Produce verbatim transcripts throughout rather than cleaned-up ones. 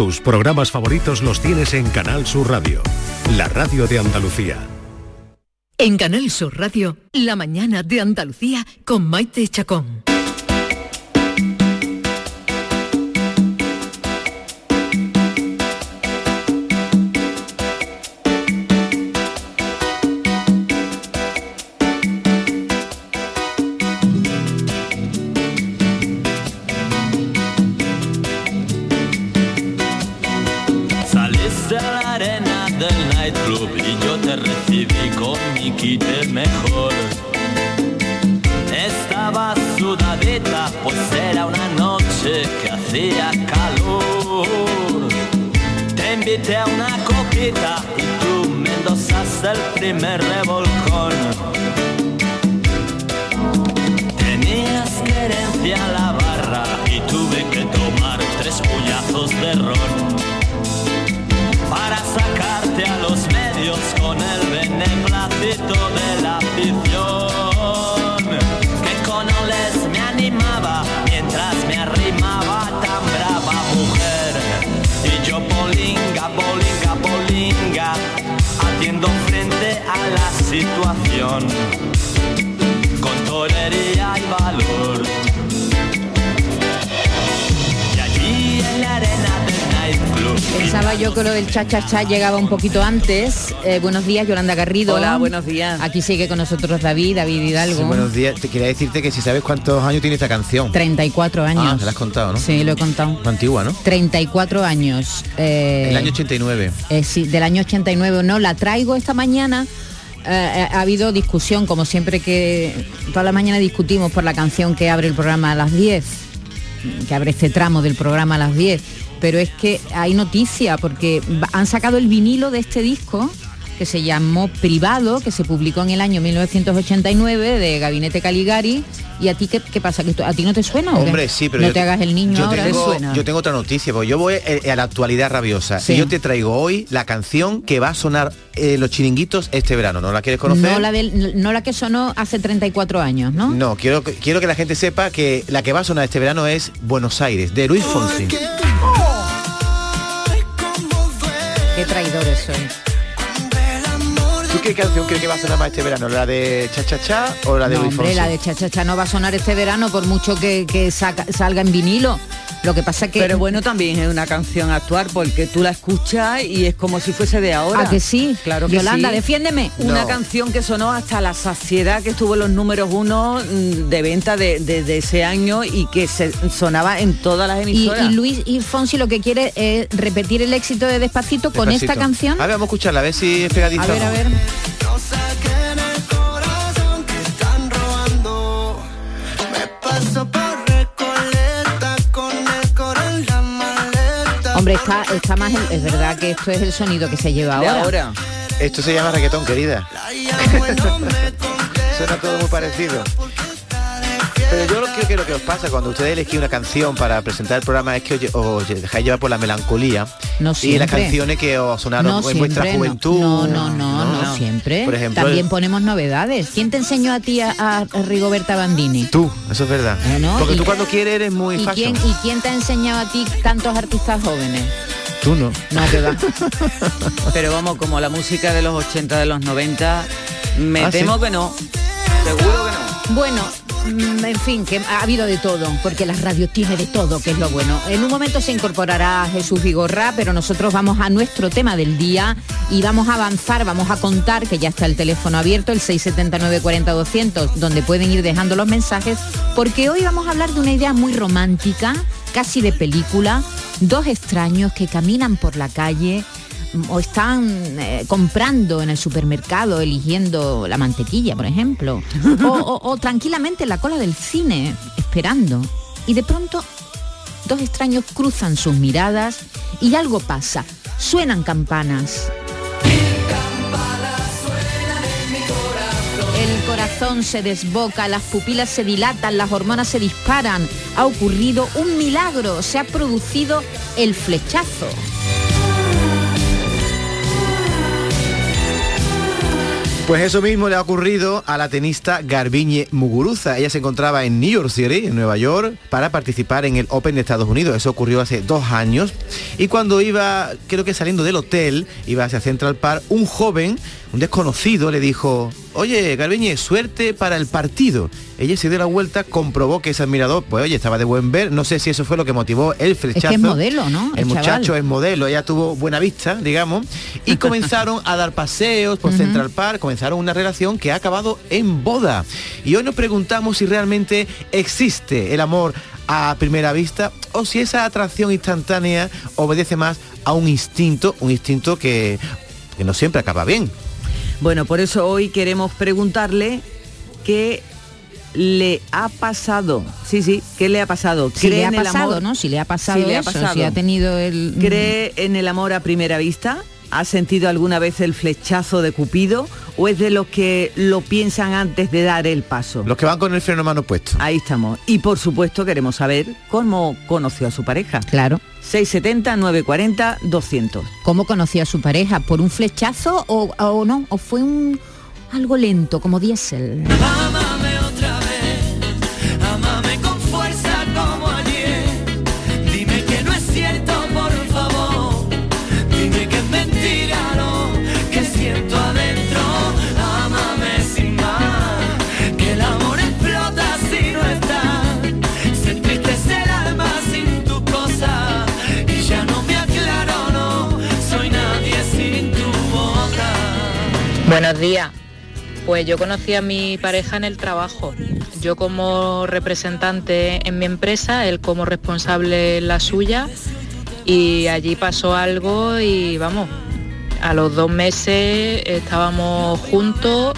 Tus programas favoritos los tienes en Canal Sur Radio, la radio de Andalucía. En Canal Sur Radio, la mañana de Andalucía con Maite Chacón. Primer revolcón. Tenías querencia a la barra y tuve que tomar tres puñazos de ron para sacarte a los medios con el beneplácito de la afición, que con oles me animaba mientras me arrimaba tan brava mujer. Y yo polinga, polinga, polinga, haciendo a la situación con torería y valor. Y allí en la arena del nightclub pensaba yo que lo del cha-cha-cha llegaba un poquito antes. Eh, buenos días, Yolanda Garrido. Hola, buenos días. Aquí sigue con nosotros David, David Hidalgo. Sí, buenos días. Te quería decirte que si sabes cuántos años tiene esta canción. treinta y cuatro años. Ah, te la has contado, ¿no? Sí, lo he contado. Antigua, ¿no? treinta y cuatro años. Eh, el año ochenta y nueve. Eh, sí, del año ochenta y nueve. No, la traigo esta mañana. Eh, ha habido discusión, como siempre que toda la mañana discutimos por la canción que abre el programa a las diez, que abre este tramo del programa a las diez, pero es que hay noticia porque han sacado el vinilo de este disco que se llamó Privado, que se publicó en el año mil novecientos ochenta y nueve de Gabinete Caligari. ¿Y a ti qué, qué pasa? ¿Que tú, ¿A ti no te suena? Hombre, sí, pero... No te, te hagas el niño yo ahora. Tengo, ¿te suena? Yo tengo otra noticia, porque yo voy a la actualidad rabiosa. Sí. Y yo te traigo hoy la canción que va a sonar eh, los chiringuitos este verano. ¿No la quieres conocer? No la, del, no la que sonó hace treinta y cuatro años, ¿no? No, quiero, quiero que la gente sepa que la que va a sonar este verano es Buenos Aires, de Luis Fonsi. Qué traidores sois. ¿Tú qué canción crees que va a sonar más este verano? ¿La de Cha-Cha-Cha o la de no, Luis Fonsi? Hombre, la de Cha-Cha-Cha no va a sonar este verano por mucho que, que saca, salga en vinilo. Lo que pasa que... Pero bueno, también es una canción actual porque tú la escuchas y es como si fuese de ahora. ¿A que sí? Claro que Yolanda, sí. Defiéndeme. No. Una canción que sonó hasta la saciedad, que estuvo en los números uno de venta de, de, de ese año y que se sonaba en todas las emisoras. Y, y Luis y Fonsi lo que quiere es repetir el éxito de Despacito, Despacito con esta canción. A ver, vamos a escucharla, a ver si es pegadiza. A ver, a ver. Hombre, está, está más... El, es verdad que esto es el sonido que se lleva ahora. ahora. Esto se llama reggaetón, querida. Suena todo muy parecido. Pero yo creo que lo que os pasa cuando ustedes elegís una canción para presentar el programa es que os, os dejáis llevar por la melancolía. No siempre. Y las canciones que os sonaron no en siempre, vuestra juventud. No, no, no, no, no, no siempre. Por ejemplo, también ponemos novedades. ¿Quién te enseñó a ti a, a Rigoberta Bandini? Tú, eso es verdad. Eh, no, Porque tú cuando quieres eres muy ¿y fashion. Quién, ¿Y quién te ha enseñado a ti tantos artistas jóvenes? Tú no. No, que va. Pero vamos, como la música de los ochenta, de los noventa, me ah, temo ¿sí? que no. Seguro que no. Bueno... En fin, que ha habido de todo, porque la radio tiene de todo, que es lo bueno. En un momento se incorporará Jesús Vigorra, pero nosotros vamos a nuestro tema del día y vamos a avanzar, vamos a contar que ya está el teléfono abierto, el seis siete nueve cuarenta doscientos, donde pueden ir dejando los mensajes, porque hoy vamos a hablar de una idea muy romántica, casi de película, dos extraños que caminan por la calle o están eh, comprando en el supermercado, eligiendo la mantequilla, por ejemplo, o, o, o tranquilamente en la cola del cine, esperando. Y de pronto, dos extraños cruzan sus miradas y algo pasa. Suenan campanas. El corazón se desboca, las pupilas se dilatan, las hormonas se disparan. Ha ocurrido un milagro, se ha producido el flechazo. Pues eso mismo le ha ocurrido a la tenista Garbiñe Muguruza. Ella se encontraba en New York City, en Nueva York, para participar en el Open de Estados Unidos. Eso ocurrió hace dos años. Y cuando iba, creo que saliendo del hotel, iba hacia Central Park, un joven, un desconocido, le dijo: oye, Garbiñe, suerte para el partido. Ella se dio la vuelta, comprobó que ese admirador, pues oye, estaba de buen ver. No sé si eso fue lo que motivó el flechazo. Es que es modelo, ¿no? El, el muchacho es modelo. Ella tuvo buena vista, digamos. Y comenzaron a dar paseos por uh-huh. Central Park. Comenzaron una relación que ha acabado en boda. Y hoy nos preguntamos si realmente existe el amor a primera vista, o si esa atracción instantánea obedece más a un instinto, un instinto que, que no siempre acaba bien. Bueno, por eso hoy queremos preguntarle qué le ha pasado. Sí, sí, ¿qué le ha pasado? Si le ha pasado, amor, ¿no? Si le ha pasado, si le ha pasado eso, si ha tenido el... ¿Cree en el amor a primera vista? ¿Ha sentido alguna vez el flechazo de Cupido? ¿O es de los que lo piensan antes de dar el paso? Los que van con el freno mano puesto. Ahí estamos. Y por supuesto queremos saber cómo conoció a su pareja. Claro. seis siete cero, nueve cuatro cero, dos cero cero. ¿Cómo conoció a su pareja? ¿Por un flechazo o, o no? ¿O fue un algo lento, como diésel? Amame otra vez, amame con fuerza como ayer. Dime que no es cierto, por favor. Dime que es mentira lo que siento adentro. Amame sin más, que el amor explota si no estás. Se entristece el alma sin tu cosa. Y ya no me aclaro, no soy nadie sin tu boca. Buenos días. Pues yo conocí a mi pareja en el trabajo, yo como representante en mi empresa, él como responsable en la suya, y allí pasó algo y vamos, a los dos meses estábamos juntos,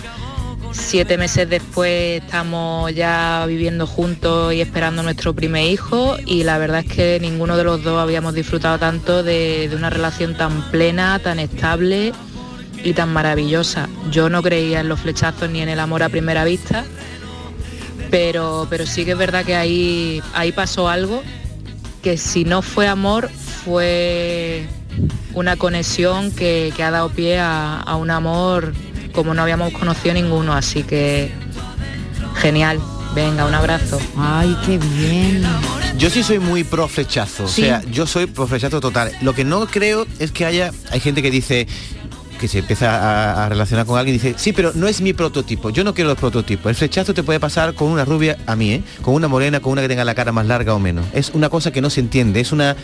siete meses después estamos ya viviendo juntos y esperando nuestro primer hijo, y la verdad es que ninguno de los dos habíamos disfrutado tanto de, de una relación tan plena, tan estable y tan maravillosa. Yo no creía en los flechazos ni en el amor a primera vista, pero, pero sí que es verdad que ahí, ahí pasó algo, que si no fue amor, fue una conexión que, que ha dado pie a, a un amor como no habíamos conocido ninguno, así que genial. Venga, un abrazo. Ay, qué bien. Yo sí soy muy pro flechazo, ¿sí? O sea, yo soy pro flechazo total. Lo que no creo es que haya, hay gente que dice, que se empieza a, a relacionar con alguien y dice, sí, pero no es mi prototipo, yo no quiero los prototipos. El flechazo te puede pasar con una rubia, a mí, ¿eh? Con una morena, con una que tenga la cara más larga o menos. Es una cosa que no se entiende, es una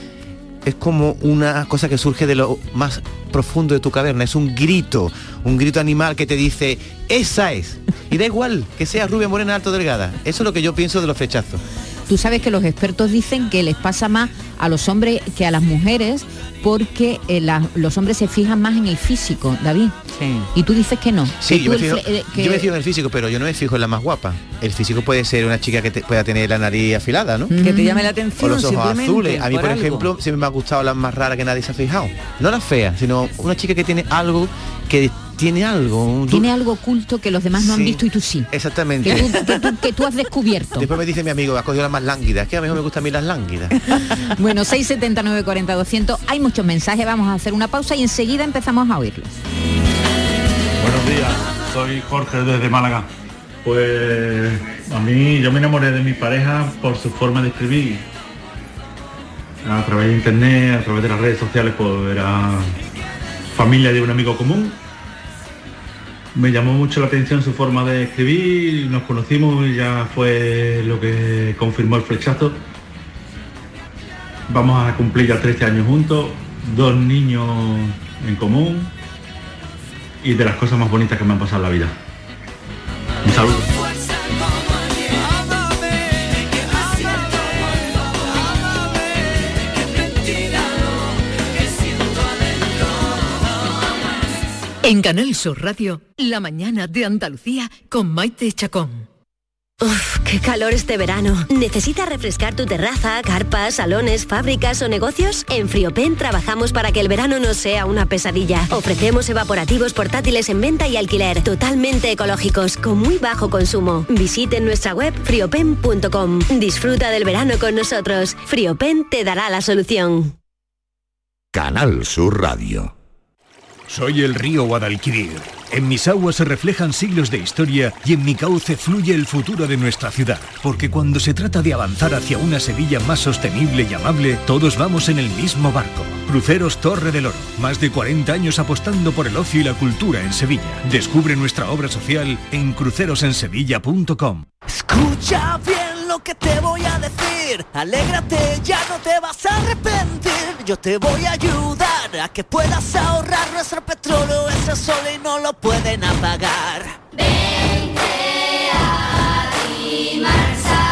es como una cosa que surge de lo más profundo de tu caverna, es un grito, un grito animal que te dice, esa es. Y da igual que sea rubia, morena, alto, delgada. Eso es lo que yo pienso de los flechazos. Tú sabes que los expertos dicen que les pasa más a los hombres que a las mujeres, porque eh, la, los hombres se fijan más en el físico, David. Sí. Y tú dices que no. Sí, que yo, me fijo, fle- que... yo me fijo en el físico, pero yo no me fijo en la más guapa. El físico puede ser una chica que te, pueda tener la nariz afilada, ¿no? Mm. Que te llame la atención. O los ojos azules. A mí, por, por ejemplo, siempre me ha gustado las más raras que nadie se ha fijado. No las feas, sino una chica que tiene algo que... Tiene algo... Tiene algo oculto que los demás no sí, han visto y tú sí. Exactamente. Que tú, que, tú, que tú has descubierto. Después me dice mi amigo, has cogido las más lánguidas. Es que a mí me gustan a mí las lánguidas. Bueno, seis siete nueve, cuarenta, doscientos. Hay muchos mensajes, vamos a hacer una pausa y enseguida empezamos a oírlos. Buenos días, soy Jorge desde Málaga. Pues a mí, yo me enamoré de mi pareja por su forma de escribir. A través de internet, a través de las redes sociales, pues era familia de un amigo común. Me llamó mucho la atención su forma de escribir, nos conocimos y ya fue lo que confirmó el flechazo. Vamos a cumplir ya trece años juntos, dos niños en común y de las cosas más bonitas que me han pasado en la vida. Un saludo. En Canal Sur Radio, la mañana de Andalucía con Maite Chacón. Uf, qué calor este verano. ¿Necesitas refrescar tu terraza, carpas, salones, fábricas o negocios? En Friopen trabajamos para que el verano no sea una pesadilla. Ofrecemos evaporativos portátiles en venta y alquiler, totalmente ecológicos, con muy bajo consumo. Visiten nuestra web friopen punto com. Disfruta del verano con nosotros. Friopen te dará la solución. Canal Sur Radio. Soy el río Guadalquivir. En mis aguas se reflejan siglos de historia y en mi cauce fluye el futuro de nuestra ciudad. Porque cuando se trata de avanzar hacia una Sevilla más sostenible y amable, todos vamos en el mismo barco. Cruceros Torre del Oro. Más de cuarenta años apostando por el ocio y la cultura en Sevilla. Descubre nuestra obra social en cruceros en sevilla punto com. Escucha bien lo que te voy a decir. Alégrate, ya no te vas a arrepentir. Yo te voy a ayudar a que puedas ahorrar. Nuestro petróleo es el sol y no lo pueden apagar. Vente a Dimarsa.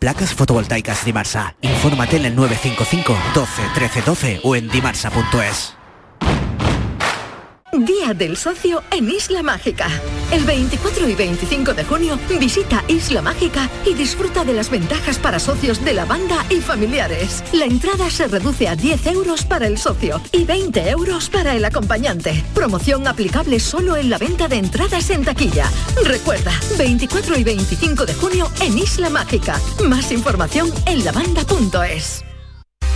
Placas fotovoltaicas Dimarsa. Infórmate en el nueve cinco cinco, doce, trece, doce o en dimarsa punto es. Día del Socio en Isla Mágica. El veinticuatro y veinticinco de junio visita Isla Mágica y disfruta de las ventajas para socios de la banda y familiares. La entrada se reduce a diez euros para el socio y veinte euros para el acompañante. Promoción aplicable solo en la venta de entradas en taquilla. Recuerda, veinticuatro y veinticinco de junio en Isla Mágica. Más información en lavanda punto es.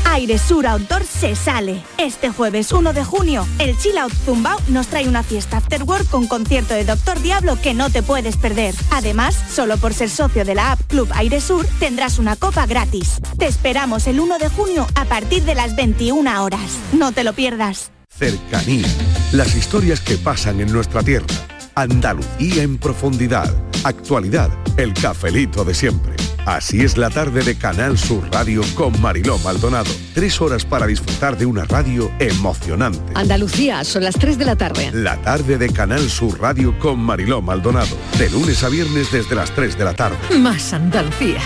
Aire Sur Outdoor se sale. Este jueves uno de junio, el Chill Out Zumbao nos trae una fiesta after work con concierto de Doctor Diablo que no te puedes perder. Además, solo por ser socio de la app Club Aire Sur tendrás una copa gratis. Te esperamos el uno de junio a partir de las veintiuna horas. No te lo pierdas. Cercanía. Las historias que pasan en nuestra tierra. Andalucía en profundidad. Actualidad. El cafelito de siempre. Así es la tarde de Canal Sur Radio con Mariló Maldonado. Tres horas para disfrutar de una radio emocionante. Andalucía, son las tres de la tarde. La tarde de Canal Sur Radio con Mariló Maldonado. De lunes a viernes desde las tres de la tarde. Más Andalucía,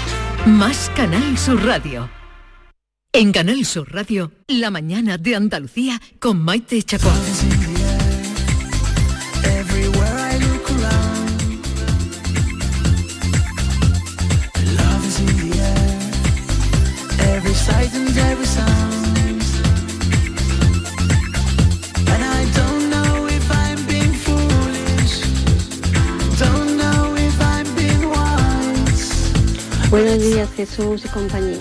más Canal Sur Radio. En Canal Sur Radio, la mañana de Andalucía con Maite Chacón. Sight and every sound. Buenos días, Jesús y compañía.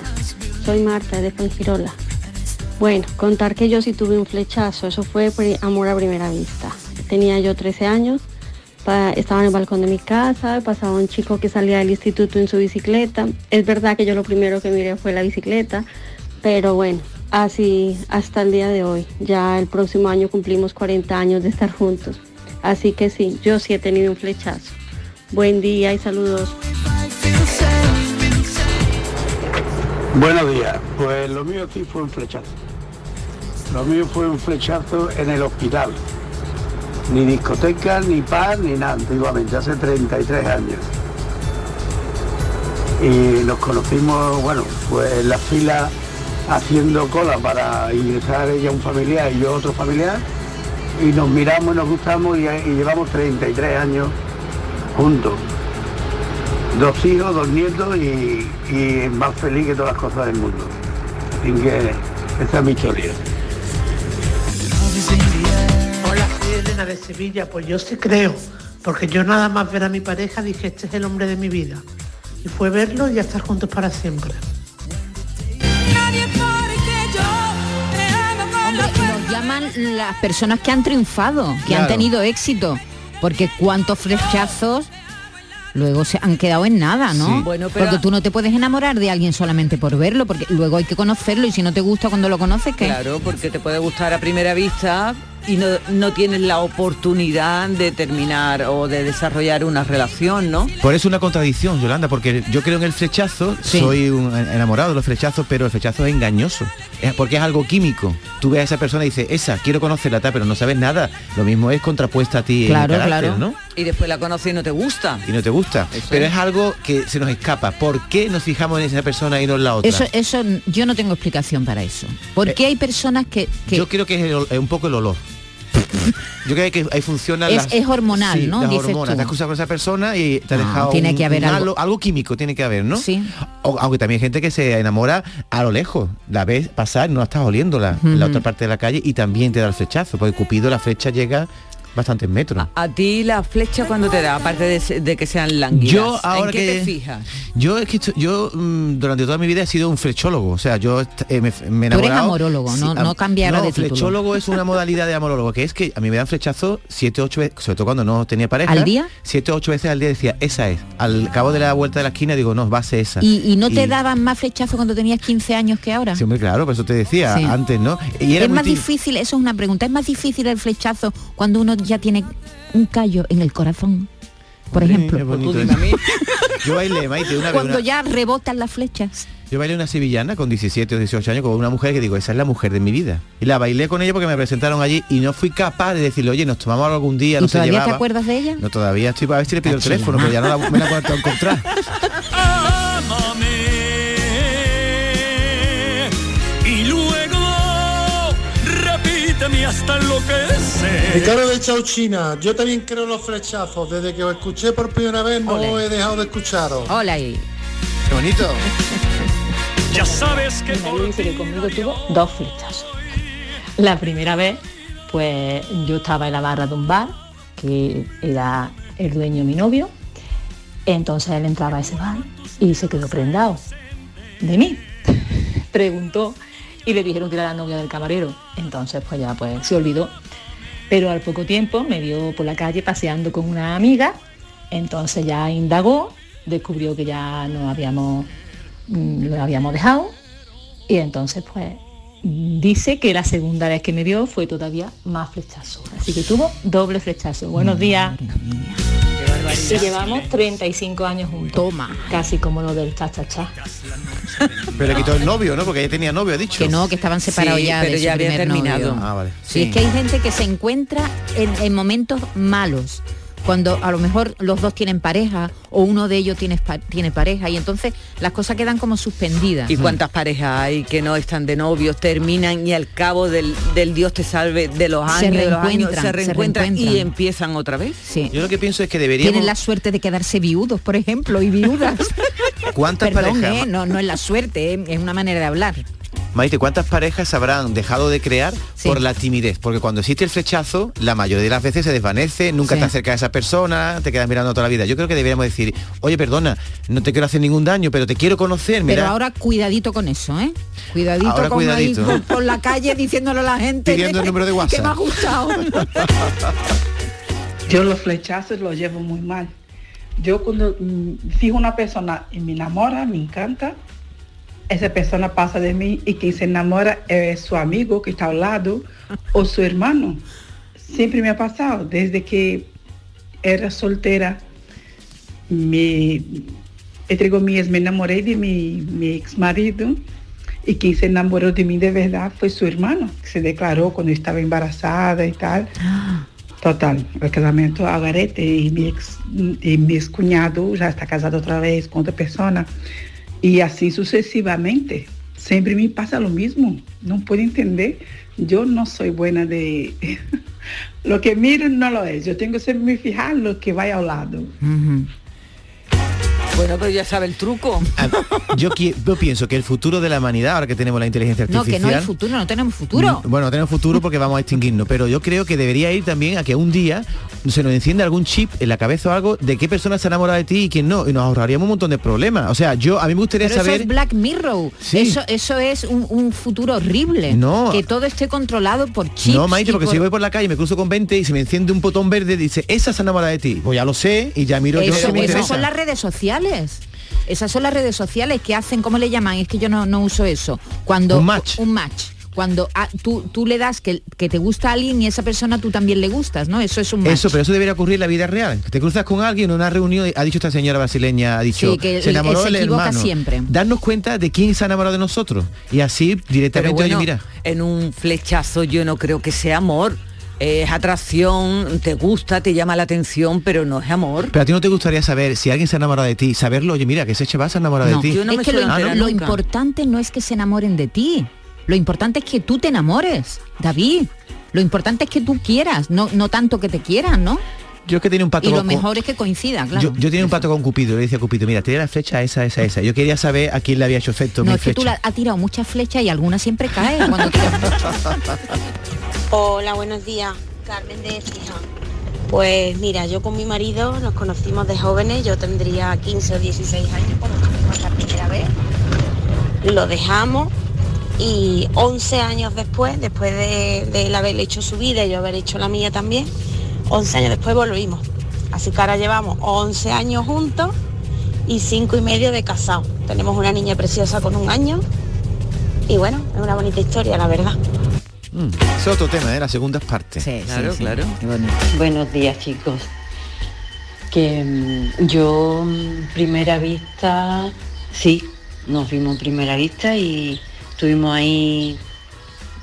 Soy Marta de Fongirola. Bueno, contar que yo sí tuve un flechazo. Eso fue amor a primera vista. Tenía yo trece años. Estaba en el balcón de mi casa, pasaba un chico que salía del instituto en su bicicleta. Es verdad que yo lo primero que miré fue la bicicleta, pero bueno, así hasta el día de hoy. Ya el próximo año cumplimos cuarenta años de estar juntos. Así que sí, yo sí he tenido un flechazo. Buen día y saludos. Buenos días, pues lo mío sí fue un flechazo. Lo mío fue un flechazo en el hospital. Ni discoteca, ni bar, ni nada, antiguamente, hace treinta y tres años. Y nos conocimos, bueno, pues en la fila haciendo cola para ingresar ella un familiar y yo otro familiar. Y nos miramos, nos gustamos y, y llevamos treinta y tres años juntos. Dos hijos, dos nietos y, y más feliz que todas las cosas del mundo. Así que esa es mi historia. Elena de Sevilla, pues yo sí creo, porque yo nada más ver a mi pareja dije, este es el hombre de mi vida, y fue verlo y estar juntos para siempre. Hombre, nos llaman las personas que han triunfado, que claro, han tenido éxito, porque cuántos flechazos luego se han quedado en nada, ¿no? Sí. Bueno, pero porque tú no te puedes enamorar de alguien solamente por verlo, porque luego hay que conocerlo, y si no te gusta cuando lo conoces, ¿qué? Claro, porque te puede gustar a primera vista y no, no tienes la oportunidad de terminar o de desarrollar una relación, ¿no? Por eso una contradicción, Yolanda, porque yo creo en el flechazo, sí. Soy un enamorado de los flechazos, pero el flechazo es engañoso, es porque es algo químico. Tú ves a esa persona y dices, esa, quiero conocerla, tal, pero no sabes nada. Lo mismo es contrapuesta a ti, claro, en el carácter, claro, ¿no? Y después la conoces y no te gusta. Y no te gusta, eso. Pero es algo que se nos escapa. ¿Por qué nos fijamos en esa persona y no en la otra? Eso, eso yo no tengo explicación para eso. ¿Por qué eh, hay personas que, que...? Yo creo que es, el, es un poco el olor. Yo creo que ahí funciona es, las, es hormonal, sí, ¿no? Las dices hormonas, tú. Te has cruzado con esa persona y te ha ah, dejado tiene que haber un, un, algo, algo químico tiene que haber, ¿no? Sí. O, aunque también hay gente que se enamora a lo lejos, la ves pasar, no estás oliéndola, uh-huh, en la otra parte de la calle, y también te da el flechazo, porque Cupido, la flecha llega bastantes metros. A, a ti la flecha cuando te da, aparte de, de que sean lánguidas. Yo ahora ¿en qué que te fijas? Yo es que yo durante toda mi vida he sido un flechólogo, o sea, yo eh, me, me he enamorado. Tú eres amorólogo, no, no cambiará no, de título. Flechólogo es una modalidad de amorólogo, que es que a mí me dan flechazos siete ocho veces, sobre todo cuando no tenía pareja. ¿Al día? Siete ocho veces al día decía, esa es. Al cabo de la vuelta de la esquina digo, no, va a ser esa. ¿Y, y no y... te daban más flechazos cuando tenías quince años que ahora? Sí, hombre, claro, por eso te decía, sí. Antes, ¿no? Y era es más tín... difícil, eso es una pregunta, ¿es más difícil el flechazo cuando uno ya tiene un callo en el corazón? Por hombre, ejemplo. Bonito, ¿tú dime a mí? Yo bailé, Maite, una cuando vez, una... ya rebotan las flechas. Yo bailé una sevillana con diecisiete o dieciocho años con una mujer que digo, esa es la mujer de mi vida. Y la bailé con ella porque me presentaron allí y no fui capaz de decirle, oye, nos tomamos algún día, no se llevaba. ¿Y todavía te acuerdas de ella? No, todavía estoy para ver si le pido el teléfono, pero ya no la, me la puedo encontrar. Hasta enloquecer. Ricardo de Chauchina, yo también creo en los flechazos. Desde que os escuché por primera vez no Olé. He dejado de escucharos. Hola, qué bonito. Ya sabes que mi marido que conmigo tuvo dos flechazos. La primera vez, pues yo estaba en la barra de un bar que era el dueño de mi novio. Entonces él entraba a ese bar y se quedó prendado de mí. Preguntó. Y le dijeron que era la novia del camarero. Entonces, pues ya pues se olvidó. Pero al poco tiempo me vio por la calle paseando con una amiga. Entonces ya indagó, descubrió que ya nos habíamos, lo habíamos dejado. Y entonces, pues, dice que la segunda vez que me vio fue todavía más flechazo. Así que tuvo doble flechazo. Buenos días. Y llevamos treinta y cinco años juntos. Toma. Casi como lo del cha-cha-cha. Pero le quitó el novio, ¿no? Porque ella tenía novio, ha dicho. Que no, que estaban separados sí, ya pero de ya había terminado. Novio. Ah, vale. Sí, sí, es que hay gente que se encuentra en, en momentos malos. Cuando a lo mejor los dos tienen pareja o uno de ellos tiene, tiene pareja y entonces las cosas quedan como suspendidas. ¿Y cuántas parejas hay que no están de novios, terminan y al cabo del, del Dios te salve de los años, se reencuentran, de los años, se reencuentran, se reencuentran y empiezan otra vez? Sí. Yo lo que pienso es que deberíamos... Tienen la suerte de quedarse viudos, por ejemplo, y viudas. ¿Cuántas Perdón, parejas? Eh, no, no es la suerte, eh, es una manera de hablar. Maite, ¿cuántas parejas habrán dejado de crear sí. por la timidez? Porque cuando existe el flechazo, la mayoría de las veces se desvanece, nunca sí. te acercas a esa persona, te quedas mirando toda la vida. Yo creo que deberíamos decir, oye, perdona, no te quiero hacer ningún daño, pero te quiero conocer, mira. Pero ahora cuidadito con eso, ¿eh? Cuidadito, ahora, con cuidadito. Ahí, por, por la calle diciéndolo a la gente. Pidiendo el número de WhatsApp. Que me ha gustado. Yo los flechazos los llevo muy mal. Yo cuando mmm, fijo una persona y me enamora, me encanta... Esa persona pasa de mí y quien se enamora es su amigo que está al lado o su hermano. Siempre me ha pasado, desde que era soltera, me, entre comillas, me enamoré de mi, mi ex marido y quien se enamoró de mí de verdad fue su hermano, que se declaró cuando estaba embarazada y tal. Total, el casamiento a garete y mi ex, y mi ex cuñado ya está casado otra vez con otra persona. Y así sucesivamente. Siempre me pasa lo mismo. No puedo entender. Yo no soy buena de... lo que miro no lo es. Yo tengo que siempre me fijar lo que vaya al lado. Uh-huh. Bueno, pero ya sabe el truco. Yo, yo pienso que el futuro de la humanidad, ahora que tenemos la inteligencia artificial... No, que no hay futuro, no tenemos futuro. Bueno, no tenemos futuro porque vamos a extinguirnos, pero yo creo que debería ir también a que un día se nos encienda algún chip en la cabeza o algo de qué persona se enamora de ti y quién no, y nos ahorraríamos un montón de problemas. O sea, yo a mí me gustaría pero saber... Eso es Black Mirror, sí. eso, eso es un, un futuro horrible, no. Que todo esté controlado por chips. No, Maite, porque por... si voy por la calle, me cruzo con veinte y se me enciende un botón verde y dice, esa se enamora de ti. Pues ya lo sé y ya miro eso, yo. Eso, esas son las redes sociales. Esas son las redes sociales que hacen, ¿cómo le llaman? Es que yo no, no uso eso. Cuando un match. Un match. Cuando a, tú, tú le das que, que te gusta a alguien y a esa persona tú también le gustas, ¿no? Eso es un match. Eso, pero eso debería ocurrir en la vida real. Te cruzas con alguien en una reunión, ha dicho esta señora brasileña, ha dicho, sí, que se enamoró del hermano. Siempre. Darnos cuenta de quién se ha enamorado de nosotros. Y así directamente, bueno, oye, mira. En un flechazo yo no creo que sea amor. Es atracción, te gusta, te llama la atención, pero no es amor. Pero a ti no te gustaría saber si alguien se ha enamorado de ti, saberlo, oye, mira, que se eche va a enamorar no, de ti. No es que lo, ah, no, lo importante no es que se enamoren de ti, lo importante es que tú te enamores, David. Lo importante es que tú quieras, no, no tanto que te quieran, ¿no? Yo es que tiene un pacto. Y lo con, mejor es que coincida, claro. Yo, yo tenía un pacto con Cupido, le decía a Cupido, mira, tira la flecha esa, esa, esa. Yo quería saber a quién le había hecho efecto. No, mi es flecha. Que tú la, has tirado muchas flechas y alguna siempre cae cuando tiras muchas. Hola, buenos días. Carmen de Fija. Pues mira, yo con mi marido nos conocimos de jóvenes, yo tendría quince o dieciséis años cuando fuimos la primera vez. Lo dejamos y once años después, después de, de él haber hecho su vida y yo haber hecho la mía también, once años después volvimos. Así que ahora llevamos once años juntos y cinco y medio de casados. Tenemos una niña preciosa con un año y bueno, es una bonita historia, la verdad. Mm, ese es otro tema, ¿eh? Las segundas partes. Sí, claro, sí, claro. Sí. Bueno. Buenos días, chicos. Que yo, primera vista, sí, nos vimos primera vista y estuvimos ahí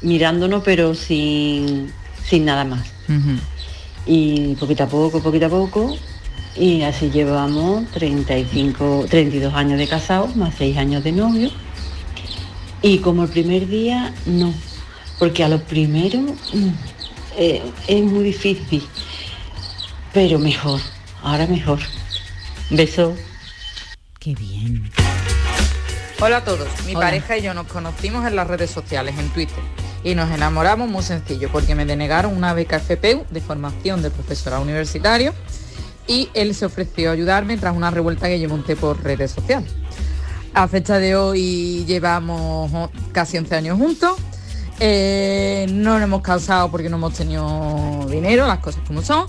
mirándonos, pero sin, sin nada más. Uh-huh. Y poquito a poco, poquito a poco, y así llevamos treinta y cinco, treinta y dos años de casados, más seis años de novio. Y como el primer día, no. Porque a lo primero eh, es muy difícil, pero mejor, ahora mejor. Beso. Qué bien. Hola a todos, mi Hola. pareja y yo nos conocimos en las redes sociales, en Twitter, y nos enamoramos muy sencillo, porque me denegaron una beca F P U de formación de profesorado universitario y él se ofreció a ayudarme tras una revuelta que yo monté por redes sociales. A fecha de hoy llevamos casi once años juntos. Eh, no nos hemos casado porque no hemos tenido dinero, las cosas como son,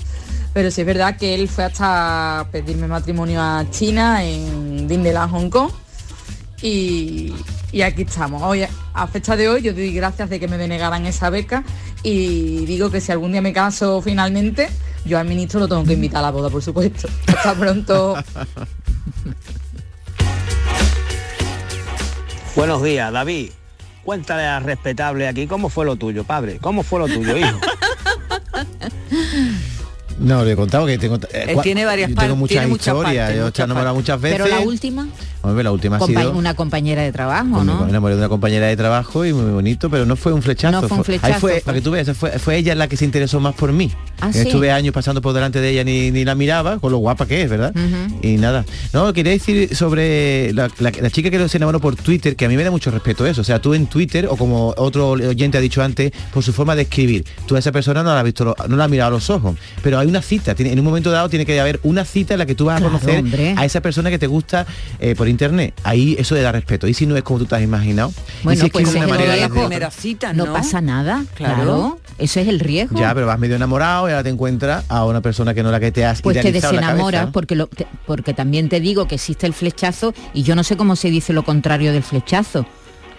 pero sí es verdad que él fue hasta pedirme matrimonio a China, en Disneyland Hong Kong, y, y aquí estamos. Hoy, a fecha de hoy, yo doy gracias de que me denegaran esa beca y digo que si algún día me caso finalmente, yo al ministro lo tengo que invitar a la boda, por supuesto. Hasta pronto. Buenos días, David. Cuéntale a respetable aquí, ¿cómo fue lo tuyo, padre? ¿Cómo fue lo tuyo, hijo? No, le he contado que tengo... Eh, Él tiene varias partes. Tengo muchas historias, mucha yo he enamorado muchas veces. ¿Pero la última? Hombre, la última Compa- ha sido... Una compañera de trabajo, ¿no? Me enamoré de una compañera de trabajo y muy bonito, pero no fue un flechazo. No fue un flechazo. Ahí fue, fue... para que tú veas, fue, fue ella la que se interesó más por mí. ¿Ah, sí? Estuve años pasando por delante de ella, ni, ni la miraba, con lo guapa que es, ¿verdad? Uh-huh. Y nada. No, quería decir sobre la, la, la chica que se enamoró por Twitter, que a mí me da mucho respeto eso. O sea, tú en Twitter, o como otro oyente ha dicho antes, por su forma de escribir, tú a esa persona no la has visto, no la has mirado a los ojos, pero hay una cita, en un momento dado tiene que haber una cita en la que tú vas claro, a conocer hombre. a esa persona que te gusta eh, por internet. Ahí eso le da respeto. Y si no es como tú te has imaginado, bueno, si pues es una manera la primera cita, ¿no? No pasa nada, claro. claro. Eso es el riesgo. Ya, pero vas medio enamorado y ahora te encuentras a una persona que no la que te has pues idealizado. Pues te desenamoras, la cabeza, porque, lo, te, porque también te digo que existe el flechazo y yo no sé cómo se dice lo contrario del flechazo.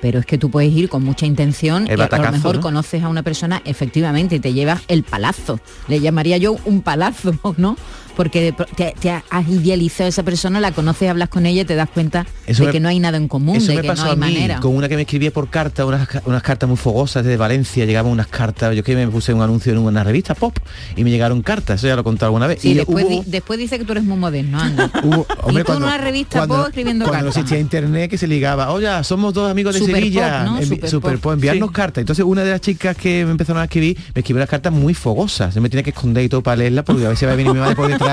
Pero es que tú puedes ir con mucha intención y a lo mejor, ¿no?, conoces a una persona efectivamente y te llevas el palazo. Le llamaría yo un palazo, ¿no? Porque te, te has idealizado a esa persona, la conoces, hablas con ella y te das cuenta eso de me, que no hay nada en común, de que no hay manera. Con una que me escribía por carta, unas, unas cartas muy fogosas desde Valencia, llegaban unas cartas, yo que me puse un anuncio en una revista pop y me llegaron cartas, eso ya lo he contado alguna vez. Sí, y después, hubo, di, después dice que tú eres muy moderno, anda. Hubo, hombre, y tú en una revista cuando, pop escribiendo cuando cartas. Cuando existía internet que se ligaba, oye, somos dos amigos de super Sevilla, pop, ¿no? envi- super, super pop, enviarnos sí. cartas. Entonces una de las chicas que me empezaron a escribir, me escribió las cartas muy fogosas, se me tenía que esconder y todo para leerla porque a veces va a venir mi madre por detrás.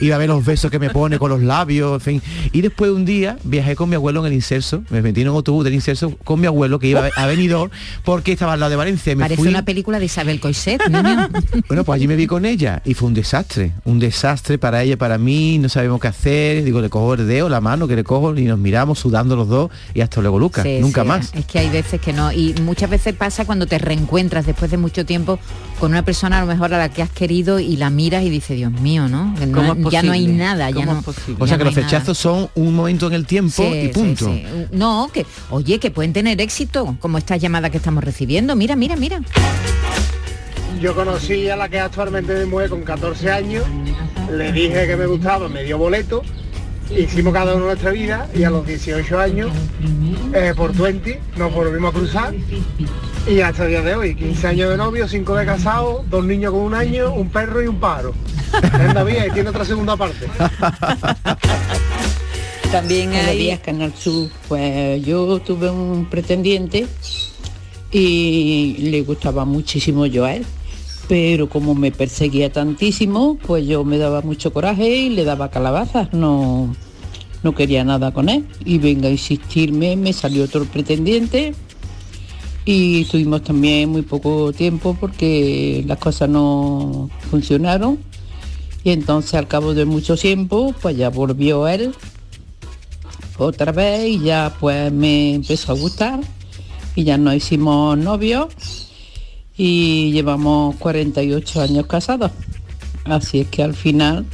Y a ver los besos que me pone con los labios, en fin. Y después un día viajé con mi abuelo en el Inserso, me metí en un autobús del Inserso con mi abuelo que iba a Benidorm porque estaba al lado de Valencia. Me Parece fui. una película de Isabel Coixet, niño. Bueno, pues allí me vi con ella y fue un desastre, un desastre para ella, para mí, no sabemos qué hacer. Digo, le cojo el dedo, la mano que le cojo y nos miramos sudando los dos y hasta luego, Lucas, sí, nunca sí, más. Es que hay veces que no, y muchas veces pasa cuando te reencuentras después de mucho tiempo con una persona a lo mejor a la que has querido y la miras y dices, Dios mío, ¿no? No, ya no hay nada, ya no. O sea que no los flechazos son un momento en el tiempo sí, y punto. Sí, sí. No, que oye, que pueden tener éxito, como estas llamadas que estamos recibiendo. Mira, mira, mira. Yo conocí a la que actualmente me mueve con catorce años, le dije que me gustaba, me dio boleto, hicimos cada uno nuestra vida y a los dieciocho años, eh, por veinte, nos volvimos a cruzar y hasta el día de hoy, quince años de novio, cinco de casado, dos niños con un año, un perro y un pájaro. Anda bien, tiene otra segunda parte. También hay días Canal Sur. Pues yo tuve un pretendiente y le gustaba muchísimo yo a él, pero como me perseguía tantísimo, pues yo me daba mucho coraje y le daba calabazas, no, no quería nada con él. Y venga a insistirme, me salió otro pretendiente y estuvimos también muy poco tiempo porque las cosas no funcionaron. y entonces al cabo de mucho tiempo pues ya volvió él otra vez y ya pues me empezó a gustar y ya nos hicimos novios y llevamos cuarenta y ocho años casados, así es que al final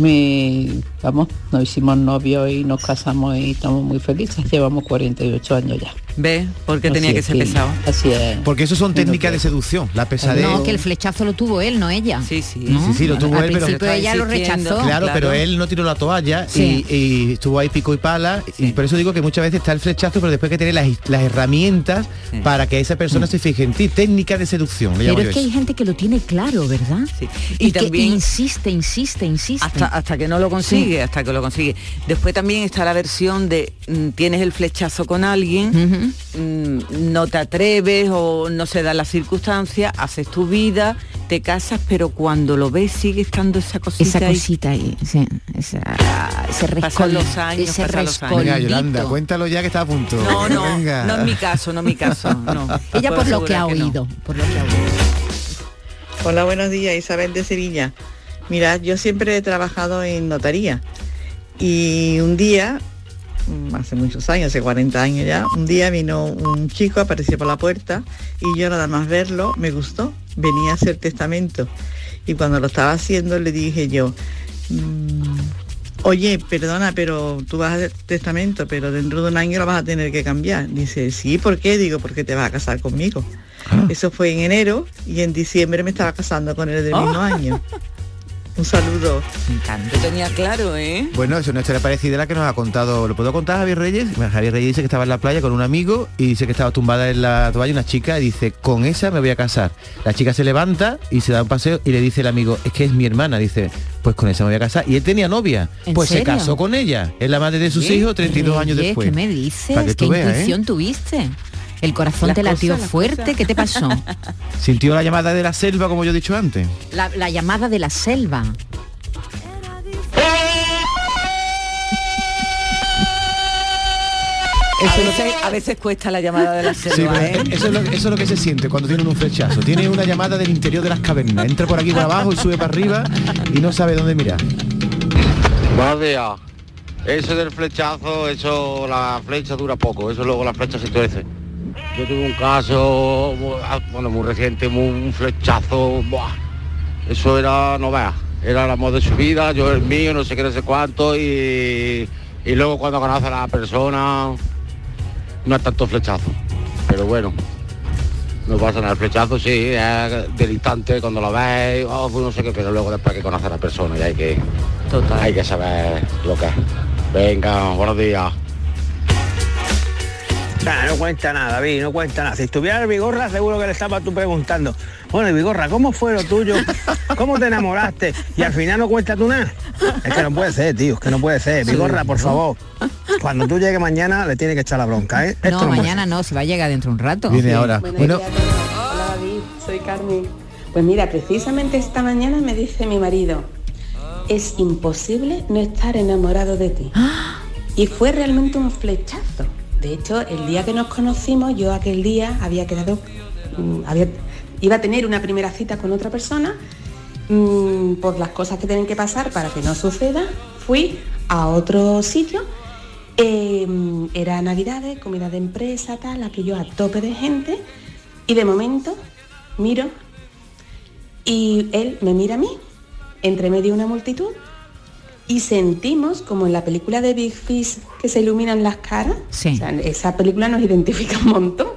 me vamos, nos hicimos novios y nos casamos y estamos muy felices, llevamos cuarentayocho años ya. ¿Ves? Porque tenía que ser pesado. Así es. Porque eso son técnicas de seducción, la pesadez. No, que el flechazo lo tuvo él, no ella. Sí, sí. ¿No? Sí, sí, lo tuvo él, pero al principio ella lo rechazó. Claro, pero él no tiró la toalla y, y estuvo ahí pico y pala. Y por eso digo que muchas veces está el flechazo, pero después hay que tener las, las herramientas para que esa persona se fije en ti. Técnica de seducción. Pero es que hay gente que lo tiene claro, ¿verdad? Sí. Y también insiste, insiste, insiste. Hasta, hasta que no lo consigue, hasta que lo consigue. Después también está la versión de tienes el flechazo con alguien. No te atreves o no se dan las circunstancias, haces tu vida, te casas, pero cuando lo ves sigue estando esa cosita esa ahí. Cosita ahí, sí, esa, ese rescol... Pasan los años, ese pasan los años. Venga, Yolanda, cuéntalo ya que está a punto. No, no, venga. No es mi caso, no es mi caso. No. Ella por lo que ha oído, no. Por lo que ha oído. Hola, buenos días, Isabel de Sevilla. Mirad, yo siempre he trabajado en notaría y un día... hace muchos años, hace cuarenta años ya, un día vino un chico, apareció por la puerta y yo nada más verlo, me gustó, venía a hacer testamento y cuando lo estaba haciendo le dije yo, mmm, oye, perdona, pero tú vas a hacer testamento, pero dentro de un año lo vas a tener que cambiar. Dice, sí, ¿por qué? Digo, porque te vas a casar conmigo. Ah. Eso fue en enero y en diciembre me estaba casando con él del mismo oh. año. Un saludo. Me encanta. Lo tenía claro, ¿eh? Bueno, es una historia parecida a la que nos ha contado. ¿Lo puedo contar, Javier Reyes? Javier Reyes dice que estaba en la playa con un amigo y dice que estaba tumbada en la toalla una chica y dice, con esa me voy a casar. La chica se levanta y se da un paseo y le dice el amigo, es que es mi hermana, dice, pues con esa me voy a casar. Y él tenía novia. Pues serio? Se casó con ella. Es la madre de sus ¿Qué? hijos treinta y dos Reyes, años después. ¿Qué me dices? Que ¿Qué veas, intuición eh? tuviste? El corazón te latió fuerte, ¿qué te pasó? Sintió la llamada de la selva, como yo he dicho antes. La, la llamada de la selva. Eso a, veces, a veces cuesta la llamada de la selva, sí, ¿eh? Eso es, lo, eso es lo que se siente cuando tienen un flechazo. Tiene una llamada del interior de las cavernas. Entra por aquí para abajo y sube para arriba y no sabe dónde mirar. Madre. Eso del flechazo, eso, la flecha dura poco, eso luego la flecha se tuerce. Yo tuve un caso, bueno, muy reciente, muy, un flechazo, ¡buah! Eso era, no veas, era el amor de su vida, yo el mío, no sé qué, no sé cuánto, y, y luego cuando conoces a la persona, no es tanto flechazo, pero bueno, no pasa nada, el flechazo sí, es del instante, cuando lo ves, oh, no sé qué, pero luego después que conoces a la persona y hay que, total. Hay que saber lo que es. Venga, buenos días. Nah, no cuenta nada, David, no cuenta nada. Si estuviera el Vigorra, seguro que le estaba tú preguntando. Bueno, Vigorra, ¿cómo fue lo tuyo? ¿Cómo te enamoraste? Y al final no cuenta tú nada. Es que no puede ser, tío, es que no puede ser. Vigorra, por favor, cuando tú llegues mañana le tienes que echar la bronca, ¿eh? Esto no, no mañana no, se va a llegar dentro de un rato. Viene sí. ahora. Buenos bueno. días, hola, David, soy Carmen. Pues mira, precisamente esta mañana me dice mi marido, es imposible no estar enamorado de ti. Y fue realmente un flechazo. De hecho, el día que nos conocimos, yo aquel día había quedado, había, iba a tener una primera cita con otra persona, mmm, por las cosas que tienen que pasar para que no suceda, fui a otro sitio, eh, era Navidades, comida de empresa, tal, aquello a tope de gente, y de momento miro y él me mira a mí, entre medio de una multitud, y sentimos, como en la película de Big Fish, que se iluminan las caras, sí. O sea, esa película nos identifica un montón,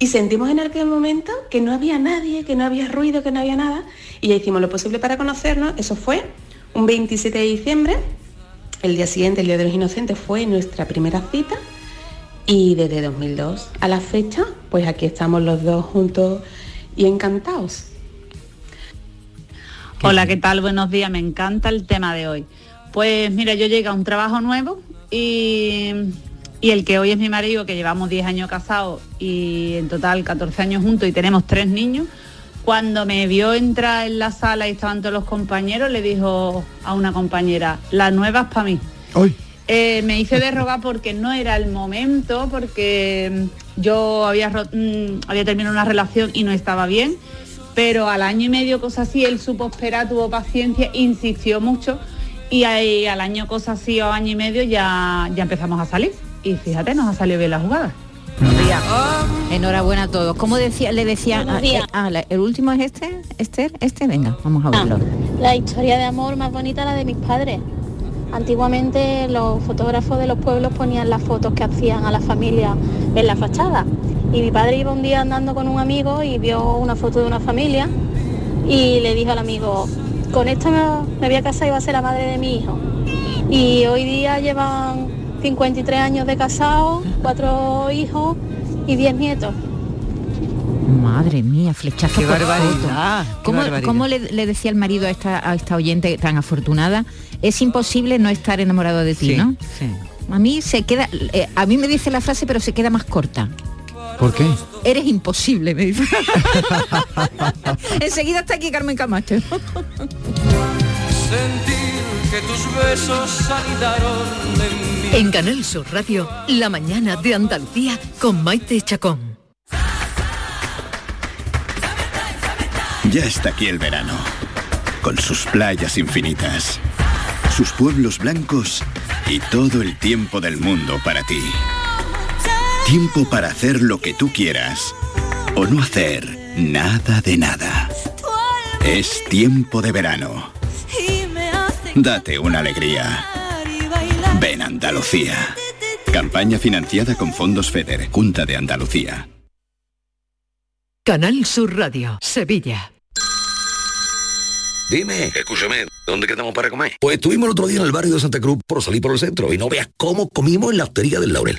y sentimos en aquel momento que no había nadie, que no había ruido, que no había nada, y ya hicimos lo posible para conocernos. Eso fue un veintisiete de diciembre, el día siguiente, el Día de los Inocentes, fue nuestra primera cita, y desde dos mil dos a la fecha, pues aquí estamos los dos juntos y encantados. Hola, ¿qué tal? Buenos días, me encanta el tema de hoy. Pues mira, yo llegué a un trabajo nuevo y, y el que hoy es mi marido, que llevamos diez años casados y en total catorce años juntos y tenemos tres niños, cuando me vio entrar en la sala y estaban todos los compañeros, le dijo a una compañera, la nueva es para mí. Hoy. Eh, me hice de rogar porque no era el momento, porque yo había, había terminado una relación y no estaba bien. pero al año y medio, cosas así, él supo esperar, tuvo paciencia, insistió mucho y ahí, al año, cosas así, o año y medio, ya, ya empezamos a salir. Y fíjate, nos ha salido bien la jugada. Enhorabuena a todos. ¿Cómo decía, le decía? Ah, ah, el último es este, Esther, este, venga, vamos a verlo. La historia de amor más bonita, la de mis padres. Antiguamente los fotógrafos de los pueblos ponían las fotos que hacían a la familia en la fachada. Y mi padre iba un día andando con un amigo y vio una foto de una familia y le dijo al amigo, con esta me voy a casar y va a ser la madre de mi hijo. Y hoy día llevan cincuenta y tres años de casado, cuatro hijos y diez nietos. Madre mía, flechazo. Qué barbaridad. ¿Cómo, qué barbaridad. ¿Cómo le, le decía el marido a esta, a esta oyente tan afortunada? Es imposible no estar enamorado de ti, sí, ¿no? Sí. A mí se queda, eh, a mí me dice la frase, pero se queda más corta. ¿Por qué? Eres imposible, me dice. Enseguida está aquí Carmen Camacho. Sentir que tus besos sanidaron de mí. En Canal Sur Radio, la mañana de Andalucía con Maite Chacón. Ya está aquí el verano, con sus playas infinitas, sus pueblos blancos y todo el tiempo del mundo para ti. Tiempo para hacer lo que tú quieras o no hacer nada de nada. Es tiempo de verano. Date una alegría. Ven Andalucía. Campaña financiada con fondos FEDER, Junta de Andalucía. Canal Sur Radio, Sevilla. Dime, escúchame, ¿dónde quedamos para comer? Pues estuvimos el otro día en el barrio de Santa Cruz por salir por el centro y no veas cómo comimos en la Hostería del Laurel.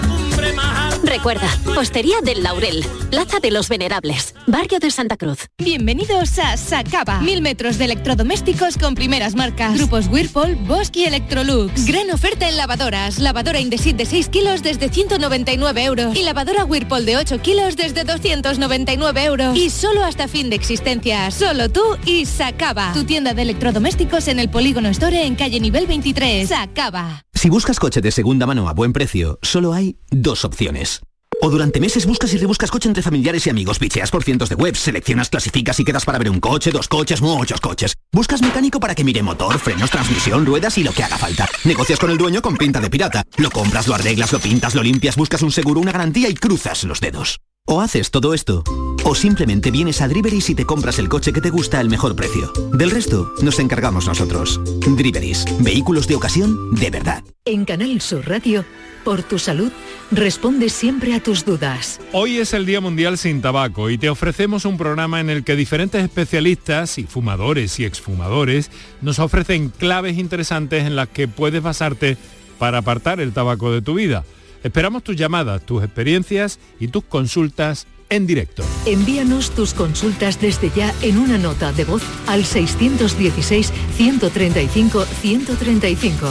cumbre más alta. Recuerda, Hostería del Laurel, Plaza de los Venerables, Barrio de Santa Cruz. Bienvenidos a Sacaba. Mil metros de electrodomésticos con primeras marcas. Grupos Whirlpool, Bosch y Electrolux. Gran oferta en lavadoras. Lavadora Indesit de seis kilos desde ciento noventa y nueve euros. Y lavadora Whirlpool de ocho kilos desde doscientos noventa y nueve euros. Y solo hasta fin de existencia. Solo tú y Sacaba. Tu tienda de electrodomésticos en el Polígono Store en calle nivel veintitrés. Sacaba. Si buscas coche de segunda mano a buen precio, solo hay dos opciones. O durante meses buscas y rebuscas coche entre familiares y amigos, bicheas por cientos de webs, seleccionas, clasificas y quedas para ver un coche, dos coches, muchos coches. Buscas mecánico para que mire motor, frenos, transmisión, ruedas y lo que haga falta. Negocias con el dueño con pinta de pirata. Lo compras, lo arreglas, lo pintas, lo limpias, buscas un seguro, una garantía y cruzas los dedos. O haces todo esto, o simplemente vienes a Drivery's y te compras el coche que te gusta al mejor precio. Del resto, nos encargamos nosotros. Drivery's, vehículos de ocasión de verdad. En Canal Sur Radio, por tu salud, responde siempre a tus dudas. Hoy es el Día Mundial Sin Tabaco y te ofrecemos un programa en el que diferentes especialistas, y fumadores y exfumadores, nos ofrecen claves interesantes en las que puedes basarte para apartar el tabaco de tu vida. Esperamos tus llamadas, tus experiencias y tus consultas en directo. Envíanos tus consultas desde ya en una nota de voz al seiscientos dieciséis, ciento treinta y cinco, ciento treinta y cinco.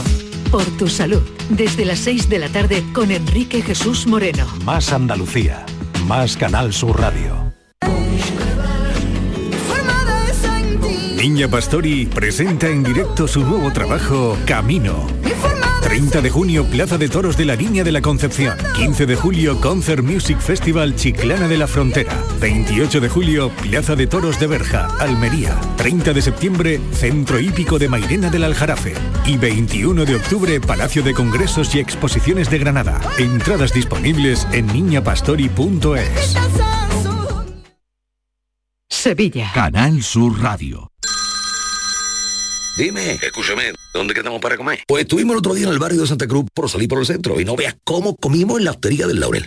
Por tu salud, desde las seis de la tarde con Enrique Jesús Moreno. Más Andalucía, más Canal Sur Radio. Niña Pastori presenta en directo su nuevo trabajo, Camino. treinta de junio, Plaza de Toros de la Niña de la Concepción. quince de julio, Concert Music Festival Chiclana de la Frontera. veintiocho de julio, Plaza de Toros de Berja, Almería. treinta de septiembre, Centro Hípico de Mairena del Aljarafe. Y veintiuno de octubre, Palacio de Congresos y Exposiciones de Granada. Entradas disponibles en niña pastori punto es. Sevilla. Canal Sur Radio. Dime, escúchame, ¿dónde quedamos para comer? Pues estuvimos el otro día en el barrio de Santa Cruz por salir por el centro y no veas cómo comimos en la Hostería del Laurel.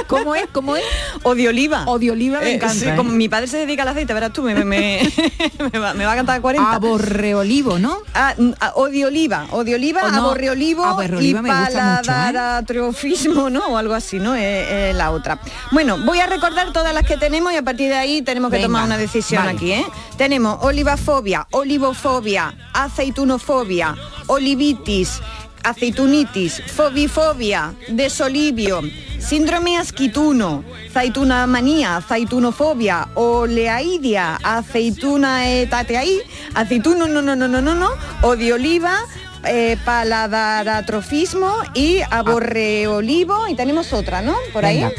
¿Cómo es? ¿Cómo es? O de oliva. O de oliva, me eh, encanta. Sí, ¿eh? Como mi padre se dedica al aceite, verás tú, me, me, me, me, va, me va a cantar cuarenta. Aborreolivo, ¿no? Ah, o de oliva. O de oliva, no, aborreolivo, aborreoliva y paladaratrofismo, ¿eh? ¿No? O algo así, ¿no? Eh, eh, la otra. Bueno, voy a recordar todas las que tenemos y a partir de ahí tenemos que Venga. tomar una decisión. Vale. Aquí, ¿eh? Tenemos olivafobia, olivofobia, aceitunofobia, olivitis, aceitunitis, fobifobia, desolivio, síndrome asquituno, zaitunamanía, zaitunofobia, oleaidia, aceituna etateai, aceituno, no, no, no, no, no, no, odioliva, Eh, paladaratrofismo y aborreolivo. Y tenemos otra, ¿no? Por ahí. Venga.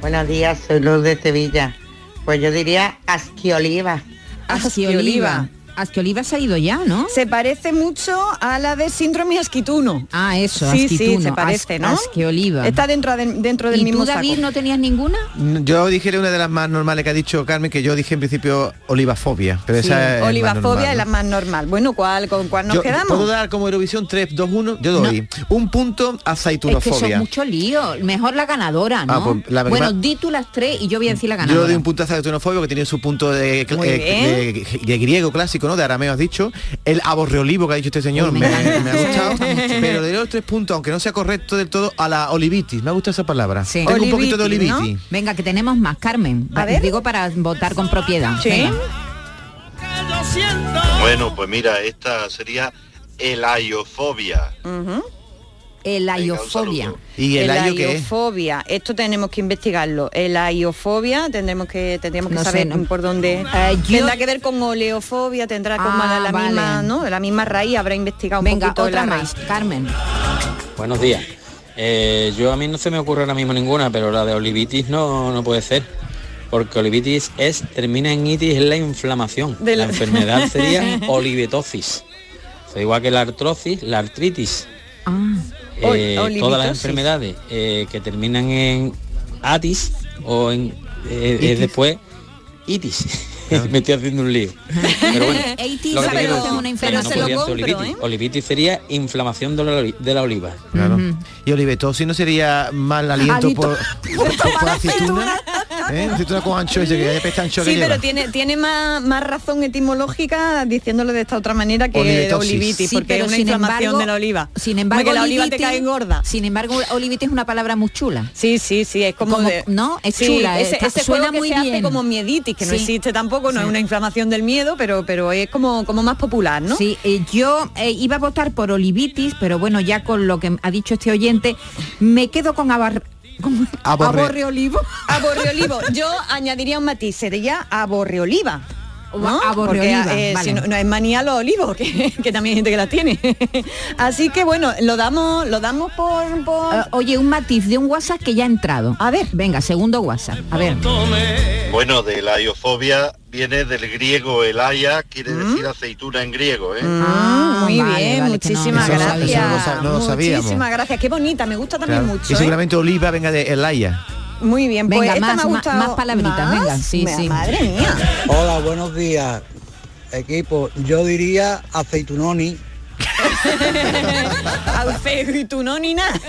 Buenos días, soy Luz de Sevilla. Pues yo diría asquioliva. Asquioliva. Asquioliva se ha ido ya, ¿no? Se parece mucho a la de síndrome asquituno. Ah, eso, sí, asquituno. Sí, se parece, As, ¿no? Asquioliva. Está dentro, de, dentro del mismo saco. ¿Y tú, David, no tenías ninguna? Yo dije una de las más normales que ha dicho Carmen, que yo dije en principio olivafobia. Pero sí, esa es olivafobia es la más normal. Bueno, ¿cuál, ¿con cuál nos yo, quedamos? Puedo dar como Eurovisión tres, dos, uno. Yo doy no. un punto a aceitunofobia. Es que son mucho lío. Mejor la ganadora, ¿no? Ah, pues, la bueno, di tú las tres y yo voy a decir la ganadora. Yo doy un punto a aceitunofobia, que tiene su punto de, eh, de, de griego clásico. clásico, ¿no? De arameo has dicho. El aborreolivo que ha dicho este señor me, me, me ha gustado. Pero le doy los tres puntos, aunque no sea correcto del todo, a la olivitis. Me ha gustado esa palabra. Sí. Tengo Oliviti, un poquito de olivitis. ¿No? Venga, que tenemos más, Carmen. A ver. Digo, para votar con propiedad. Sí. Venga. Bueno, pues mira, esta sería elayofobia. Uh-huh. Elayofobia. ¿Y el ayo qué es? Esto tenemos que investigarlo. Elayofobia, tendremos que tendremos que no saber sé, no. por dónde. Eh, tendrá yo... que ver con oleofobia, tendrá ah, con la, la vale. misma, ¿no? La misma raíz, habrá investigado Venga, un poquito otra la raíz. Más. Carmen. Buenos días. Eh, yo a mí no se me ocurre ahora mismo ninguna, pero la de olivitis no no puede ser. Porque olivitis es, termina en itis, es la inflamación. De la... la enfermedad sería olivetosis. O sea, igual que la artrosis, la artritis. Ah. Eh, Ol- todas las enfermedades eh, que terminan en atis o en eh, eh, después itis. Me estoy haciendo un lío. Pero bueno, lo que pero decir, una pero no se lo compro, olivitis. ¿Eh? Olivitis sería inflamación de la, de la oliva. Claro. Uh-huh. Y olivetosis no sería mal aliento Alito. por, por, por, por aceituna. ¿Eh? Aceituna con ancho, ese, que pesta ancho. Sí, que pero lleva. tiene tiene más, más razón etimológica diciéndolo de esta otra manera que olivetosis. De olivitis, sí, porque es una inflamación embargo, de la oliva. Sin embargo, porque la oliva te cae gorda. Sin embargo, olivitis es una palabra muy chula. Sí, sí, sí, es como, como de, no, es sí, chula. Ese, está, ese suena muy bien. Como mieditis, que no existe tampoco. No sí. es una inflamación del miedo, pero pero es como como más popular, ¿no? Sí, eh, yo eh, iba a votar por olivitis, pero bueno, ya con lo que ha dicho este oyente, me quedo con abar... aborreolivo. Aborreolivo. Yo añadiría un matiz, sería aborreoliva. ¿No? Porque, eh, vale. si no, no es manía los olivos, que, que también hay gente que la tiene. Así que bueno, lo damos lo damos por... por... Uh, oye, un matiz de un WhatsApp que ya ha entrado. A ver, venga, segundo WhatsApp. A ver. Bueno, de la iofobia viene del griego elaya, quiere ¿Mm? decir aceituna en griego, ¿eh? Ah, muy vale, bien, vale, muchísimas no. gracias. Eso no lo sab- no lo sabíamos. Muchísimas gracias, qué bonita, me gusta también claro. mucho. Y seguramente ¿eh? oliva venga de elaya. Muy bien, pues venga, esta más, me ha gustado. Más palabritas, ¿más? Venga, sí, me, sí. Madre mía. Hola, buenos días, equipo. Yo diría aceitunoni. Aceitunoni, nada.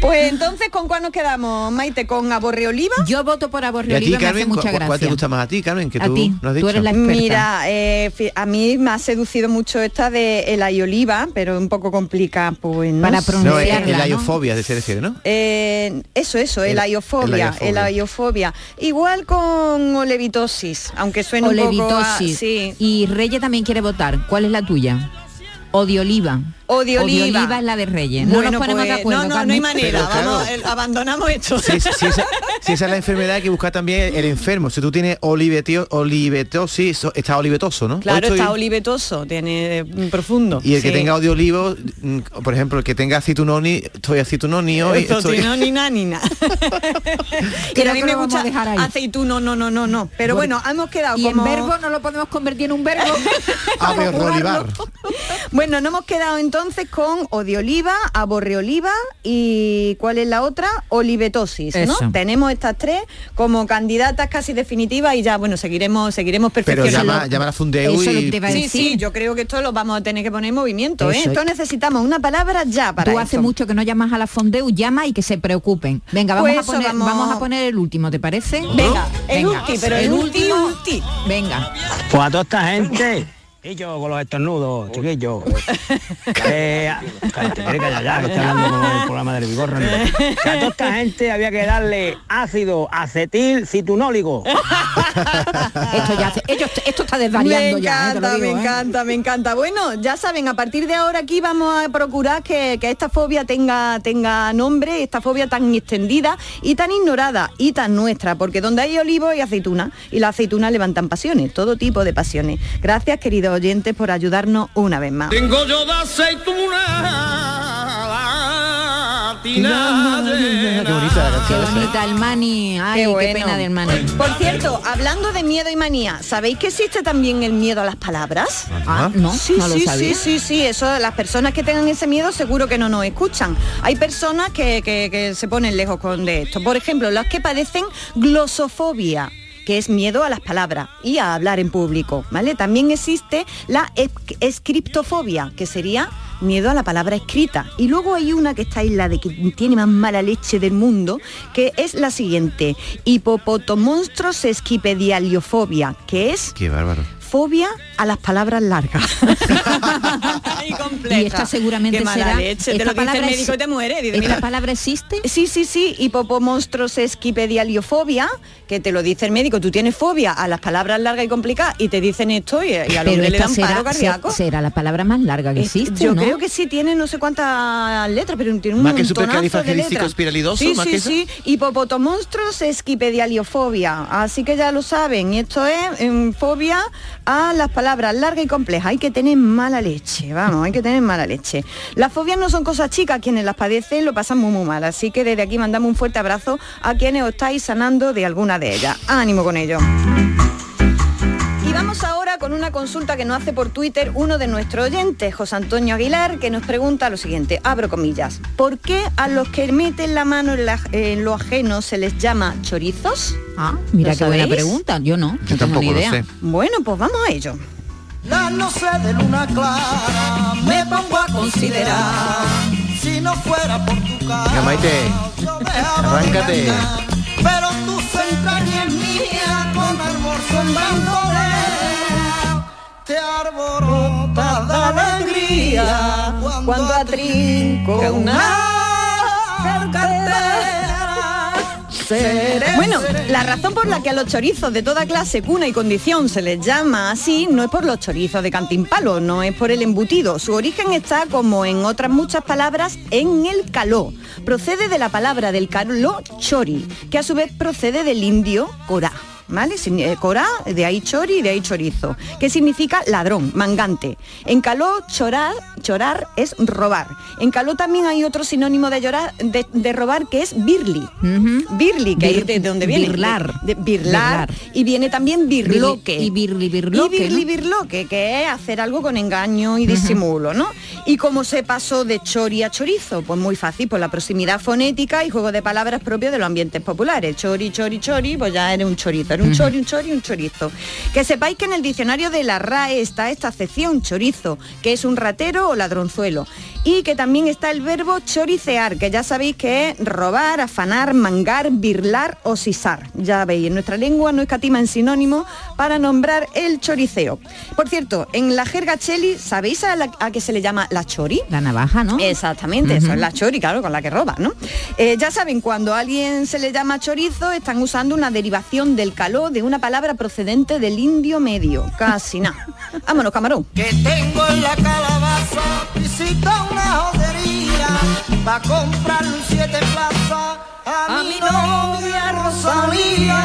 Pues entonces, ¿con cuál nos quedamos, Maite? ¿Con aborreoliva? Yo voto por aborreoliva, me hace mucha gracia. ¿Cuál te gusta más a ti, Carmen? Que tú nos has dicho. Tú eres la experta. Mira, eh, a mí me ha seducido mucho esta de elayoliva, pero un poco complicada, pues, ¿no? Para pronunciarla, ¿no? Elayofobia, ¿no? se refiere, ¿no? Eh, eso, eso, elayofobia, elayofobia. Igual con olevitosis, aunque suene olevitosis. un poco a, sí. Y Reyes también quiere votar. ¿Cuál es la tuya? Odioliva. Odioliva. Odioliva es la de Reyes. No bueno, nos ponemos pues, de acuerdo. No, no, no hay manera. Pero, vamos, claro. el, abandonamos esto. Si, si, esa, si esa es la enfermedad, hay que buscar también el enfermo. Si tú tienes olivetio, olivetosis, está olivetoso, ¿no? Claro, estoy... está olivetoso, tiene profundo. Y el sí. que tenga odiolivo, por ejemplo, el que tenga aceitunoni, estoy aceitunoni hoy. Aceitunoni nanina. Que a mí me gusta dejar ahí. Aceituno, no, no, no, no. Pero bueno, bueno hemos quedado y como... Y en verbo no lo podemos convertir en un verbo. A ver, olivar. Bueno, no hemos quedado entonces... Entonces con odioliva, aborreoliva y ¿cuál es la otra? Olivetosis, ¿no? Eso. Tenemos estas tres como candidatas casi definitivas y ya, bueno, seguiremos seguiremos perfeccionando. Pero llama, llama a la Fundeu y... Sí, sí, yo creo que esto lo vamos a tener que poner en movimiento, ¿eh? Esto necesitamos una palabra ya para Tú eso. Hace mucho que no llamas a la Fundeu, llama y que se preocupen. Venga, vamos, pues a, poner, vamos... vamos a poner el último, ¿te parece? ¿No? Venga, el ulti, pero el, el último. Ulti. Venga. Pues a toda esta gente... Y yo con los estornudos, chiquillos. eh, cállate, cállate, ya, que estoy hablando con el programa del Vigorra. ¿No? Que a toda esta gente había que darle ácido acetil citunólico. Esto ya ellos, esto está desvariando me ya. Encanta, eh, digo, me eh. encanta, me encanta. Bueno, ya saben, a partir de ahora aquí vamos a procurar que, que esta fobia tenga, tenga nombre, esta fobia tan extendida y tan ignorada y tan nuestra, porque donde hay olivos y aceitunas, y las aceitunas levantan pasiones, todo tipo de pasiones. Gracias, queridos oyentes, por ayudarnos una vez más. Tengo yo de aceituna latina de... Qué bonita la canción. Qué bonita, el mani. Ay, qué, bueno. qué pena del mani. Por cierto, hablando de miedo y manía, ¿sabéis que existe también el miedo a las palabras? Ah, no, sí, no lo sí, sabía. Sí, sí, sí, eso, las personas que tengan ese miedo seguro que no nos escuchan. Hay personas que, que, que se ponen lejos con de esto. Por ejemplo, las que padecen glosofobia. que es miedo a las palabras y a hablar en público, ¿vale? También existe la escriptofobia, que sería miedo a la palabra escrita. Y luego hay una que está ahí, la de que tiene más mala leche del mundo, que es la siguiente: hipopotomonstruos esquipedialiofobia, que es... ¡Qué bárbaro! Fobia a las palabras largas. Y compleja. Y esta seguramente qué mala será... leche. Esta, te lo palabra dice el médico y te muere. Dice, ¿esta mira. palabra existe? Sí, sí, sí. Hipopotomonstruos esquipedialiofobia, que te lo dice el médico. Tú tienes fobia a las palabras largas y complicadas y te dicen esto y, y a los que le dan será, paro cardíaco. Será la palabra más larga que existe, Yo ¿no? creo que sí, tiene no sé cuántas letras, pero tiene un montonazo de letras. Sí, sí, sí. Hipopotomonstruos esquipedialiofobia. Así que ya lo saben. Esto es en, fobia... a las palabras largas y complejas. Hay que tener mala leche, vamos, hay que tener mala leche. Las fobias no son cosas chicas, quienes las padecen lo pasan muy muy mal, así que desde aquí mandamos un fuerte abrazo a quienes os estáis sanando de alguna de ellas. ¡Ánimo con ello! Y vamos ahora con una consulta que nos hace por Twitter uno de nuestros oyentes, José Antonio Aguilar, que nos pregunta lo siguiente, abro comillas: ¿por qué a los que meten la mano en, la, en lo ajeno se les llama chorizos? Ah, mira qué sabéis? buena pregunta, yo no, yo no tampoco tengo ni idea. Lo sé. Bueno, pues vamos a ello. La noche de luna clara me pongo a considerar, si no fuera por tu cara, ya, Maite, arráncate. Pero tú se entrañas mía con amor sondándole. Te arborota de alegría cuando atrinco una cartera. Bueno, la razón por la que a los chorizos de toda clase, cuna y condición se les llama así no es por los chorizos de cantimpalo, no es por el embutido. Su origen está, como en otras muchas palabras, en el caló. Procede de la palabra del caló chori, que a su vez procede del indio corá. ¿Vale? Corá, de ahí chori, de ahí chorizo, que significa ladrón, mangante. En caló, chorar, chorar es robar. En caló también hay otro sinónimo de llorar, de, de robar, que es birli. Uh-huh. Birli, que es de donde viene. Birlar. De, de, birlar. Birlar. Y viene también birloque. Y birli, birloque. Y birli, ¿no? Birloque, que es hacer algo con engaño y disimulo, ¿no? ¿Y cómo se pasó de chori a chorizo? Pues muy fácil, por la proximidad fonética y juego de palabras propio de los ambientes populares. Chori, chori, chori, pues ya era un chorizo. Un chori, un chori, un chorizo. Que sepáis que en el diccionario de la R A E está esta acepción, chorizo, que es un ratero o ladronzuelo. Y que también está el verbo choricear, que ya sabéis que es robar, afanar, mangar, birlar o sisar. Ya veis, en nuestra lengua no escatima en sinónimo para nombrar el choriceo. Por cierto, en la jerga cheli, ¿sabéis a, la, a qué se le llama la chori? La navaja, ¿no? Exactamente, uh-huh. Eso es la chori, claro, con la que roba, ¿no? Eh, ya saben, cuando a alguien se le llama chorizo, están usando una derivación del caló de una palabra procedente del indio medio. Casi nada. Vámonos, camarón. Que tengo en la calabaza, visita una hostería, pa' comprar un siete plazas a, a mi novia Rosalía.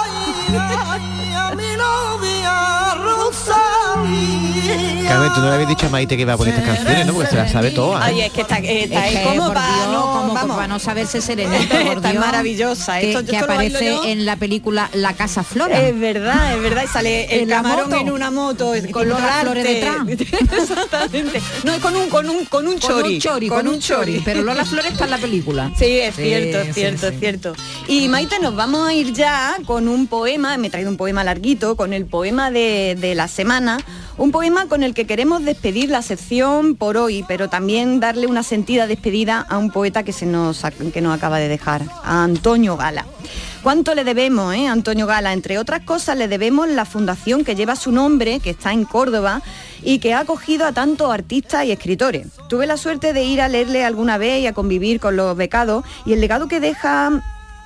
Ay, ay, a mi novia Rosalía. Carmen, tú no le habías dicho a Maite que iba a poner estas canciones, ¿no? Porque se las sabe todas. Ay, es que está, eh, está es ahí como para no, pa no saberse serenita, por Dios. Está maravillosa. Que, esto, que esto aparece en la película La Casa Flora. Es verdad, es verdad. Y sale el, el camarón moto, en una moto, el color flores detrás. Exactamente. No, es con un, con un, con un chori. Con un chori, con, con un, un chori. chori. Pero Lola Flores está en la película. Sí, es sí, cierto, es sí, cierto, es sí. cierto. Y Maite, nos vamos a ir ya con un poema. Me he traído un poema larguito, con el poema de, de la semana. Un poema con el que queremos despedir la sección por hoy, pero también darle una sentida despedida a un poeta que se nos, que nos acaba de dejar, a Antonio Gala. ¿Cuánto le debemos, eh, Antonio Gala? Entre otras cosas, le debemos la fundación que lleva su nombre, que está en Córdoba, y que ha acogido a tantos artistas y escritores. Tuve la suerte de ir a leerle alguna vez y a convivir con los becados, y el legado que deja...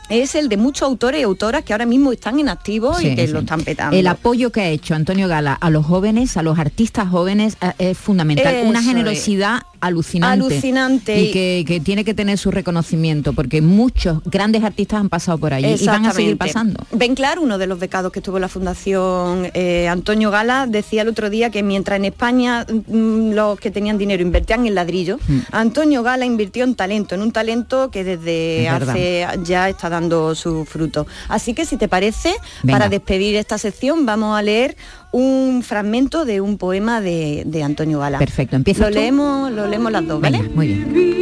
es el de muchos autores y autoras que ahora mismo están en activo, sí, y que sí. lo están petando. El apoyo que ha hecho Antonio Gala a los jóvenes, a los artistas jóvenes, es fundamental. Eso Una generosidad es. alucinante. Alucinante. Y que, que tiene que tener su reconocimiento, porque muchos grandes artistas han pasado por allí y van a seguir pasando. Ben Clar, uno de los becados que estuvo en la Fundación eh, Antonio Gala, decía el otro día que mientras en España mmm, los que tenían dinero invertían en ladrillo, mm. Antonio Gala invirtió en talento, en un talento que desde es hace verdad. ya está dando su fruto. Así que, si te parece, Venga. para despedir esta sección vamos a leer un fragmento de un poema de, de Antonio Gala. Perfecto, empieza Lo tú? leemos, lo leemos las dos, ¿vale? Venga, muy bien.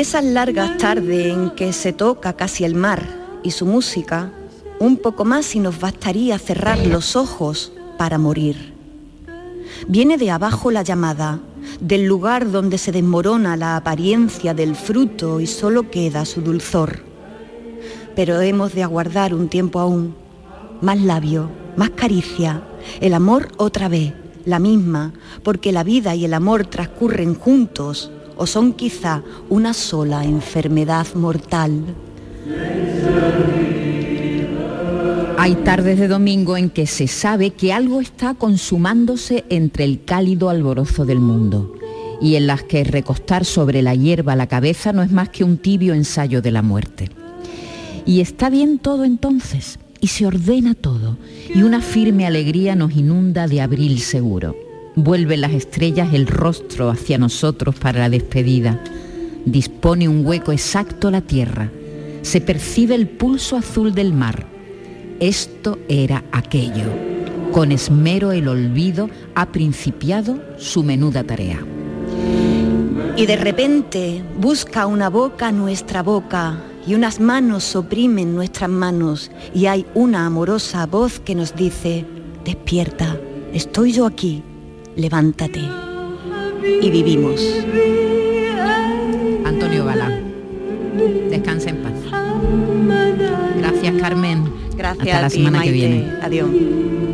esas largas tardes en que se toca casi el mar y su música, un poco más y nos bastaría cerrar los ojos para morir. Viene de abajo la llamada, del lugar donde se desmorona la apariencia del fruto y solo queda su dulzor. Pero hemos de aguardar un tiempo aún, más labio, más caricia, el amor otra vez, la misma, porque la vida y el amor transcurren juntos o son quizá una sola enfermedad mortal. Hay tardes de domingo en que se sabe que algo está consumándose entre el cálido alborozo del mundo y en las que recostar sobre la hierba la cabeza no es más que un tibio ensayo de la muerte. Y está bien todo entonces, y se ordena todo, y una firme alegría nos inunda de abril seguro. Vuelven las estrellas el rostro hacia nosotros para la despedida. Dispone un hueco exacto la tierra. Se percibe el pulso azul del mar. Esto era aquello. Con esmero el olvido ha principiado su menuda tarea. Y de repente busca una boca nuestra boca, y unas manos oprimen nuestras manos, y hay una amorosa voz que nos dice: despierta, estoy yo aquí, levántate. Y vivimos. Antonio Balá, descansa en paz. Gracias, Carmen. Gracias. Hasta a la ti, semana Maite. Que viene. Adiós.